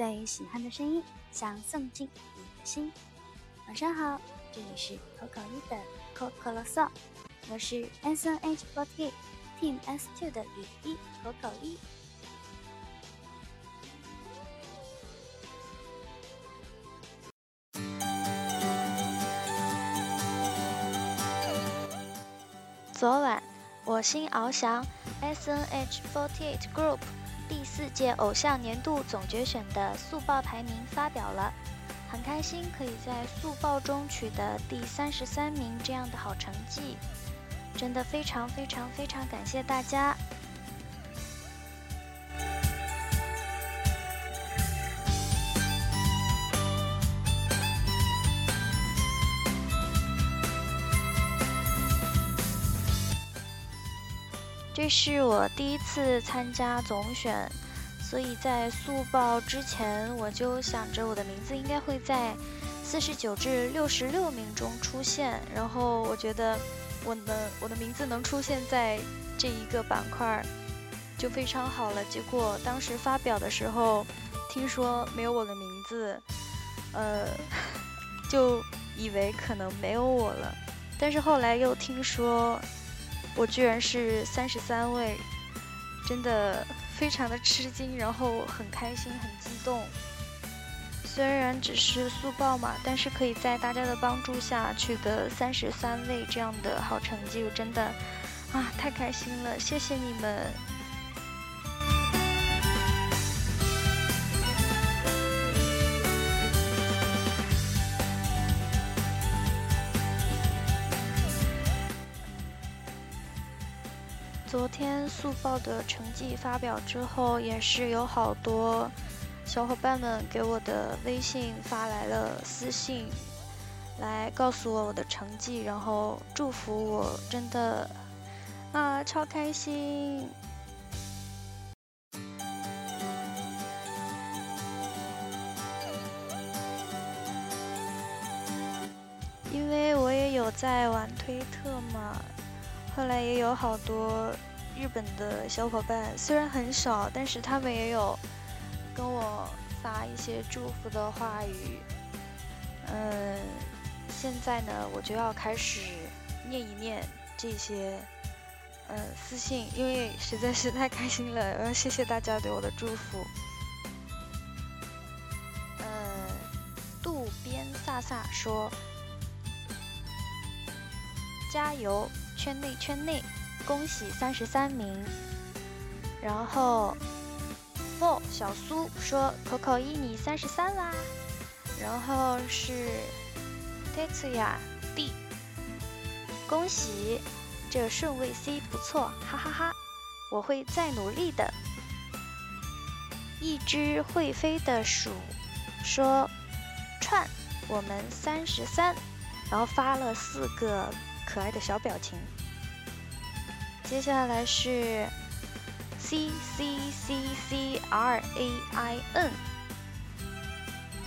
最喜欢的声音，想送进你的心。晚上好，这里是口口一的口口啰嗦，我是 SNH48 Team S2 的雨衣口口一。昨晚我心翱翔 SNH48 Group 第4届偶像年度总决选的速报排名发表了，很开心可以在速报中取得第33名这样的好成绩，真的非常感谢大家。这是我第一次参加总选，所以在速报之前我就想着我的名字应该会在49至66名中出现，然后我觉得我的名字能出现在这一个板块就非常好了。结果当时发表的时候听说没有我的名字，就以为可能没有我了，但是后来又听说我居然是33位，真的非常的吃惊，然后很开心很激动。虽然只是速报嘛，但是可以在大家的帮助下取得33位这样的好成绩，我真的啊太开心了，谢谢你们。昨天速报的成绩发表之后，也是有好多小伙伴们给我的微信发来了私信，来告诉我的成绩，然后祝福我，真的啊超开心。因为我也有在玩推特嘛，后来也有好多日本的小伙伴，虽然很少，但是他们也有跟我发一些祝福的话语。现在呢我就要开始念一念这些私信，因为实在是太开心了，我要谢谢大家对我的祝福。渡边萨萨说：加油，圈内，恭喜33名。然后小苏说：口口一你33啦。然后是 Tetsuya D， 恭喜，这顺位 C 不错，哈哈哈，我会再努力的。一只会飞的鼠说：串，我们33，然后发了4个可爱的小表情。接下来是 CCCCRAIN，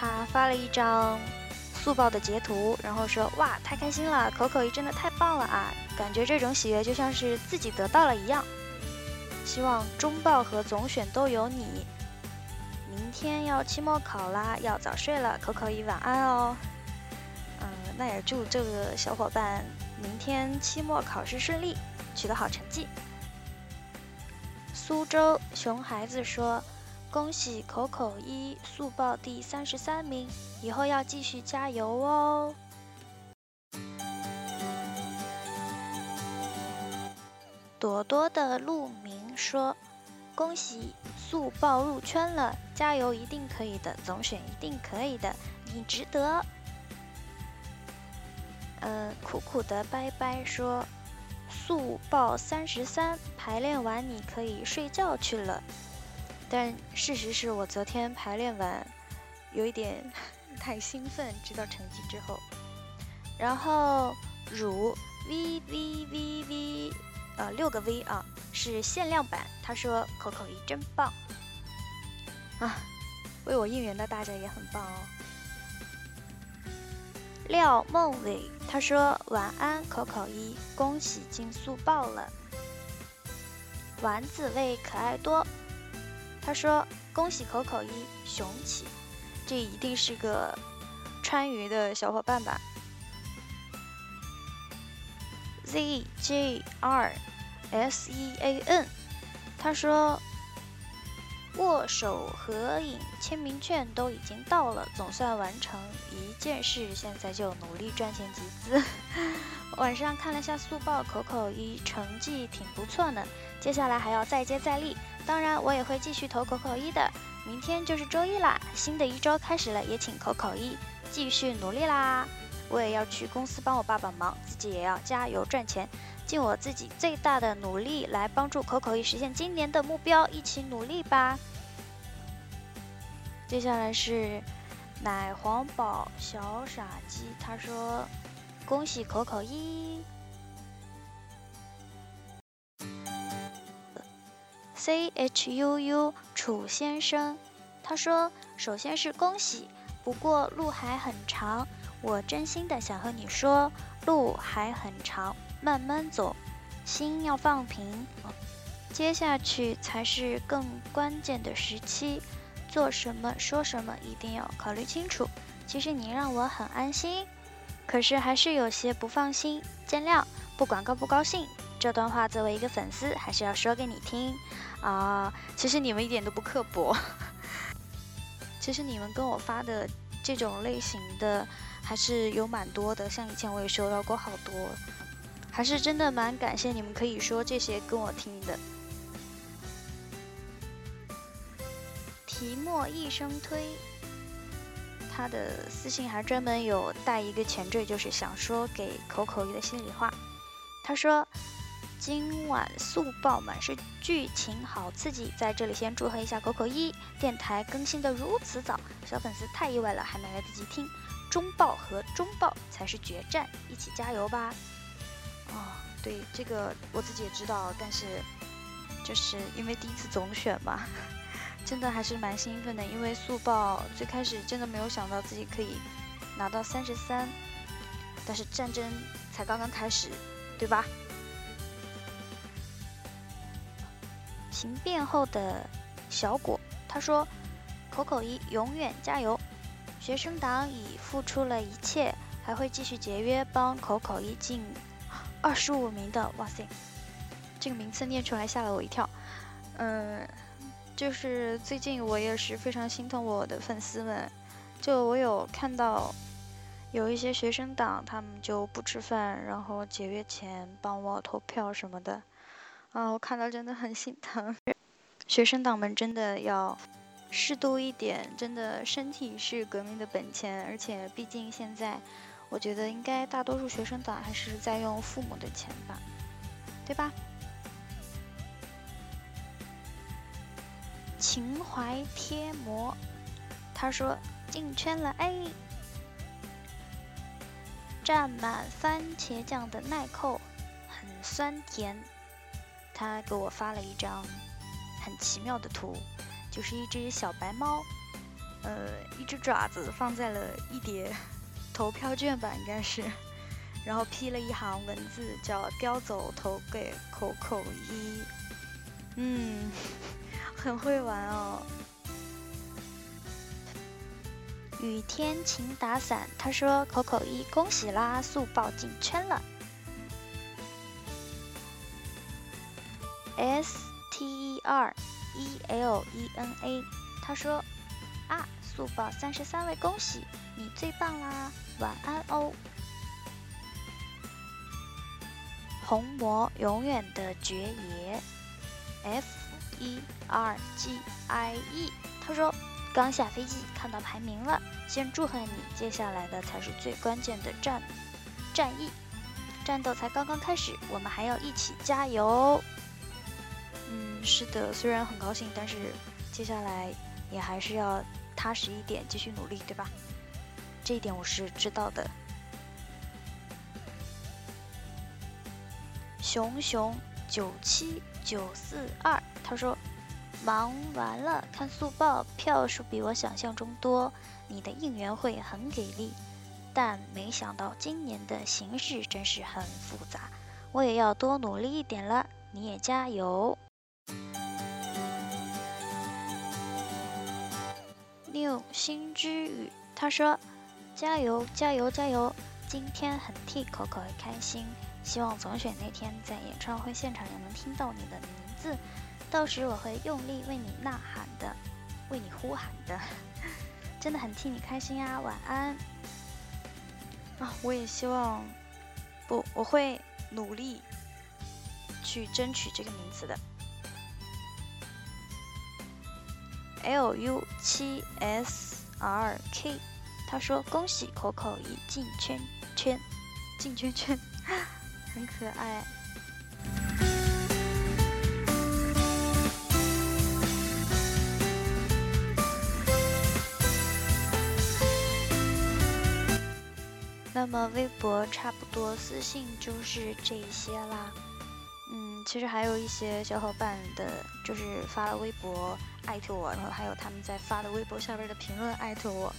他发了一张速报的截图，然后说：哇，太开心了，口口一真的太棒了啊，感觉这种喜悦就像是自己得到了一样，希望中报和总选都有你。明天要期末考啦，要早睡了，口口一晚安哦。那也祝这个小伙伴明天期末考试顺利，取得好成绩。苏州熊孩子说：恭喜口口一速报第33名，以后要继续加油哦。朵朵的陆明说：恭喜速报入圈了，加油，一定可以的，总选一定可以的，你值得。苦苦的拜拜说：速报33，排练完你可以睡觉去了。但事实是我昨天排练完有一点太兴奋，知道成绩之后。然后乳 VVVV 6个 V 啊，是限量版，他说：口口一真棒啊，为我应援的大家也很棒哦。廖梦伟他说：晚安口口一，恭喜进速报了。丸子为可爱多他说：恭喜口口一雄起，这一定是个川渝的小伙伴吧。 ZJRSEAN 他说握手合影签名券都已经到了，总算完成一件事，现在就努力赚钱集资。晚上看了下速报，口口一成绩挺不错呢，接下来还要再接再厉，当然我也会继续投口口一的。明天就是周一啦，新的一周开始了，也请口口一继续努力啦。我也要去公司帮我爸爸忙，自己也要加油赚钱，尽我自己最大的努力来帮助口口一实现今年的目标，一起努力吧。接下来是奶黄宝小傻鸡，他说恭喜口口一。 CHUU 楚先生他说首先是恭喜，不过路还很长，我真心的想和你说，路还很长，慢慢走，心要放平。接下去才是更关键的时期，做什么说什么一定要考虑清楚。其实你让我很安心，可是还是有些不放心，见谅，不管高不高兴。这段话作为一个粉丝还是要说给你听啊！其实你们一点都不刻薄，其实你们跟我发的这种类型的还是有蛮多的，像以前我也收到过好多，还是真的蛮感谢你们可以说这些跟我听的。提莫一生推他的私信还专门有带一个前缀，就是想说给口口一的心里话。他说今晚速报满是剧情，好刺激，在这里先祝贺一下口口一，电台更新的如此早，小粉丝太意外了，还没来得及听。中报和中报才是决战，一起加油吧。哦，对，这个我自己也知道，但是就是因为第一次总选嘛，真的还是蛮兴奋的，因为速报最开始真的没有想到自己可以拿到33，但是战争才刚刚开始，对吧？形变后的小果他说口口一永远加油，学生党已付出了一切，还会继续节约，帮口口一进25名的，哇塞，这个名次念出来吓了我一跳。就是最近我也是非常心疼我的粉丝们，就我有看到有一些学生党他们就不吃饭，然后节约钱帮我投票什么的啊，我看到真的很心疼，学生党们真的要适度一点，真的身体是革命的本钱，而且毕竟现在我觉得应该大多数学生党还是在用父母的钱吧，对吧？情怀贴膜他说进圈了，哎，蘸满番茄酱的耐扣很酸甜。他给我发了一张很奇妙的图，就是一只小白猫，一只爪子放在了一叠投票券吧，应该是，然后批了一行文字叫叼走投给口口一。很会玩哦。雨天晴打伞他说口口一恭喜啦，速报进圈了。STER ELENA 他说啊，速报33位，恭喜你最棒啦，晚安哦。红魔永远的爵爷 FERGIE 他说刚下飞机看到排名了，先祝贺你，接下来的才是最关键的战役，战斗才刚刚开始，我们还要一起加油。是的，虽然很高兴，但是接下来也还是要踏实一点，继续努力，对吧？这一点我是知道的。熊熊97942他说忙完了，看速报票数比我想象中多，你的应援会很给力，但没想到今年的形势真是很复杂，我也要多努力一点了，你也加油。利用心之语，他说：“加油，加油，加油！今天很替可可开心，希望总选那天在演唱会现场也能听到你的名字，到时我会用力为你呐喊的，为你呼喊的，真的很替你开心啊！晚安。”啊，我也希望，我会努力去争取这个名字的。LUCSRK， 他说恭喜 Coco 已进圈圈，很可爱。那么微博差不多，私信就是这一些啦。其实还有一些小伙伴的，就是发了微博艾特我，然后还有他们在发的微博下边的评论艾特我，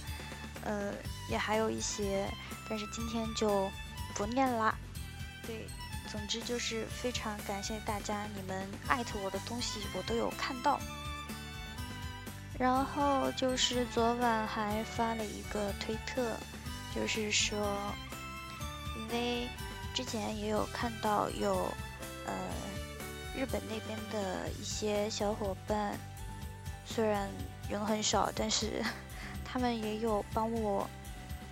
也还有一些，但是今天就不念啦。对，总之就是非常感谢大家，你们艾特我的东西我都有看到。然后就是昨晚还发了一个推特，就是说，因为之前也有看到有。日本那边的一些小伙伴，虽然人很少，但是他们也有帮我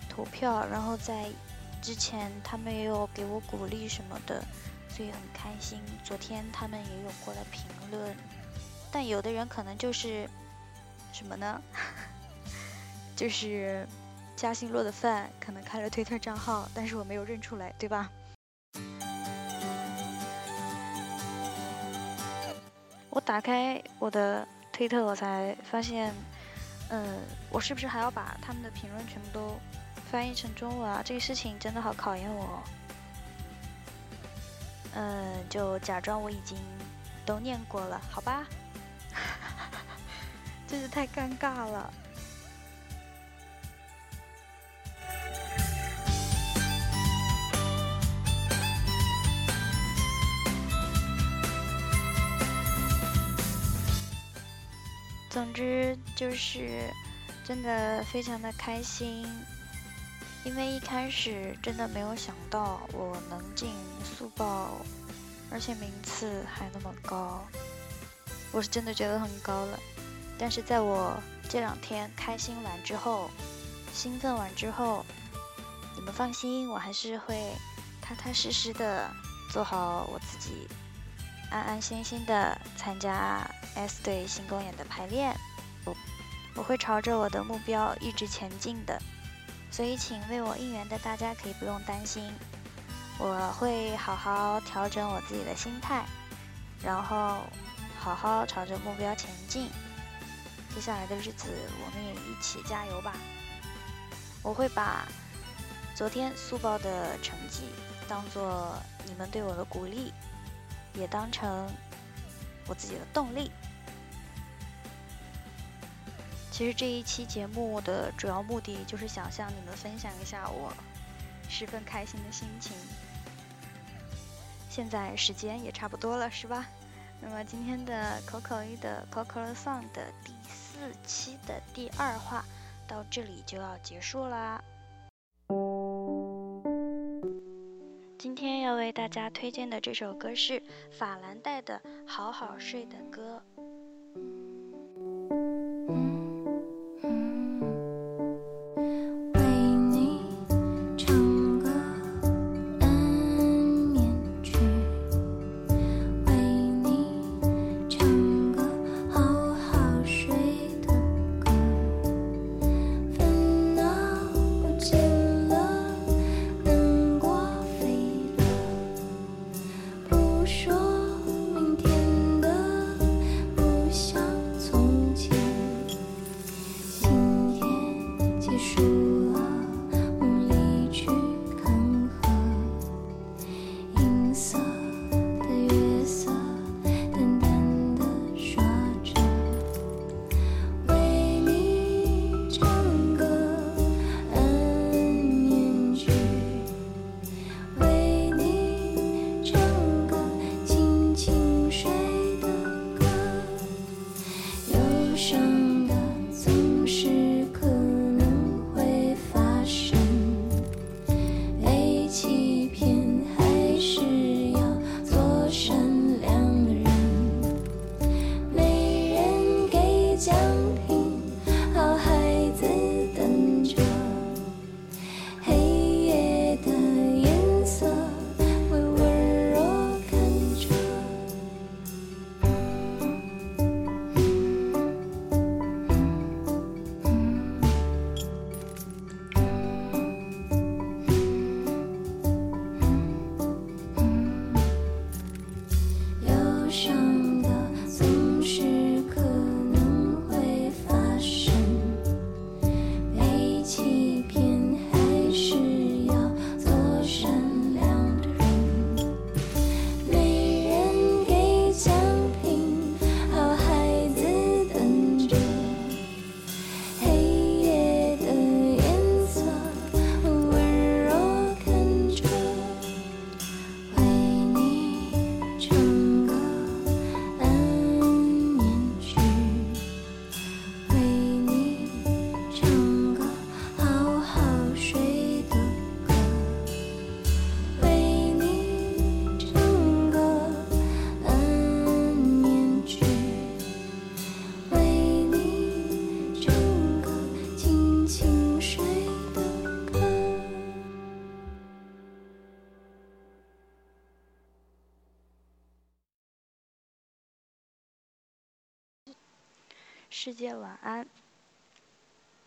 投票，然后在之前他们也有给我鼓励什么的，所以很开心。昨天他们也有过来评论，但有的人可能就是什么呢？就是嘉兴落的饭，可能开了推特账号，但是我没有认出来，对吧？我打开我的推特，我才发现，我是不是还要把他们的评论全部都翻译成中文啊？这个事情真的好考验我。就假装我已经都念过了，好吧？真是太尴尬了。总之就是真的非常的开心，因为一开始真的没有想到我能进速报，而且名次还那么高，我是真的觉得很高了。但是在我这两天开心完之后，兴奋完之后，你们放心，我还是会踏踏实实的做好我自己，安安心心的参加 S 队新公演的排练，我会朝着我的目标一直前进的，所以请为我应援的大家可以不用担心，我会好好调整我自己的心态，然后好好朝着目标前进。接下来的日子我们也一起加油吧！我会把昨天速报的成绩当作你们对我的鼓励，也当成我自己的动力。其实这一期节目的主要目的就是想向你们分享一下我十分开心的心情。现在时间也差不多了，是吧？那么今天的口口一的口口的 song 的第4期的第2话到这里就要结束啦。今天要为大家推荐的这首歌是法兰黛的《好好睡的歌》。说明天的世界晚安。